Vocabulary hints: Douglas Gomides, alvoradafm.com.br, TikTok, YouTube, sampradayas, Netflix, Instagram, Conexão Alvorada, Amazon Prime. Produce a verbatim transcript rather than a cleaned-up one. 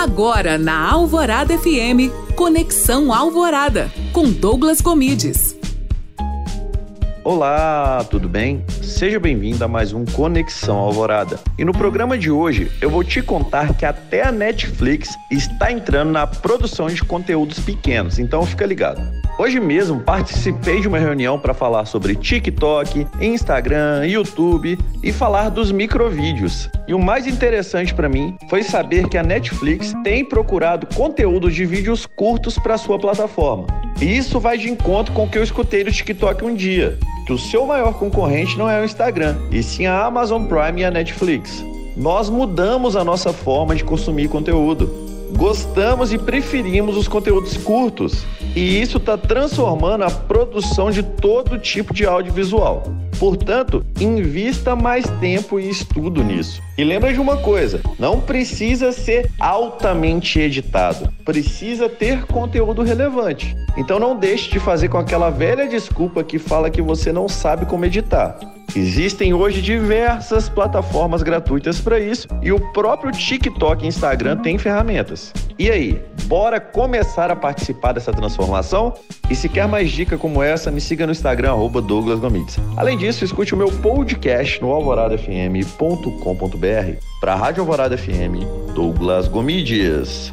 Agora na Alvorada F M, Conexão Alvorada, com Douglas Gomides. Olá, tudo bem? Seja bem-vindo a mais um Conexão Alvorada. E no programa de hoje eu vou te contar que até a Netflix está entrando na produção de conteúdos pequenos, então fica ligado. Hoje mesmo participei de uma reunião para falar sobre TikTok, Instagram, YouTube e falar dos microvídeos. E o mais interessante para mim foi saber que a Netflix tem procurado conteúdos de vídeos curtos para sua plataforma. E isso vai de encontro com o que eu escutei do TikTok um dia, que o seu maior concorrente não é o Instagram, e sim a Amazon Prime e a Netflix. Nós mudamos a nossa forma de consumir conteúdo. Gostamos e preferimos os conteúdos curtos, e isso está transformando a produção de todo tipo de audiovisual. Portanto, invista mais tempo e estudo nisso. E lembra de uma coisa, não precisa ser altamente editado, precisa ter conteúdo relevante. Então não deixe de fazer com aquela velha desculpa que fala que você não sabe como editar. Existem hoje diversas plataformas gratuitas para isso e o próprio TikTok e Instagram têm ferramentas. E aí, bora começar a participar dessa transformação? E se quer mais dica como essa, me siga no Instagram, arroba Douglas Gomides. Além disso, escute o meu podcast no alvorada f m ponto com ponto b r. Para a Rádio Alvorada F M, Douglas Gomides.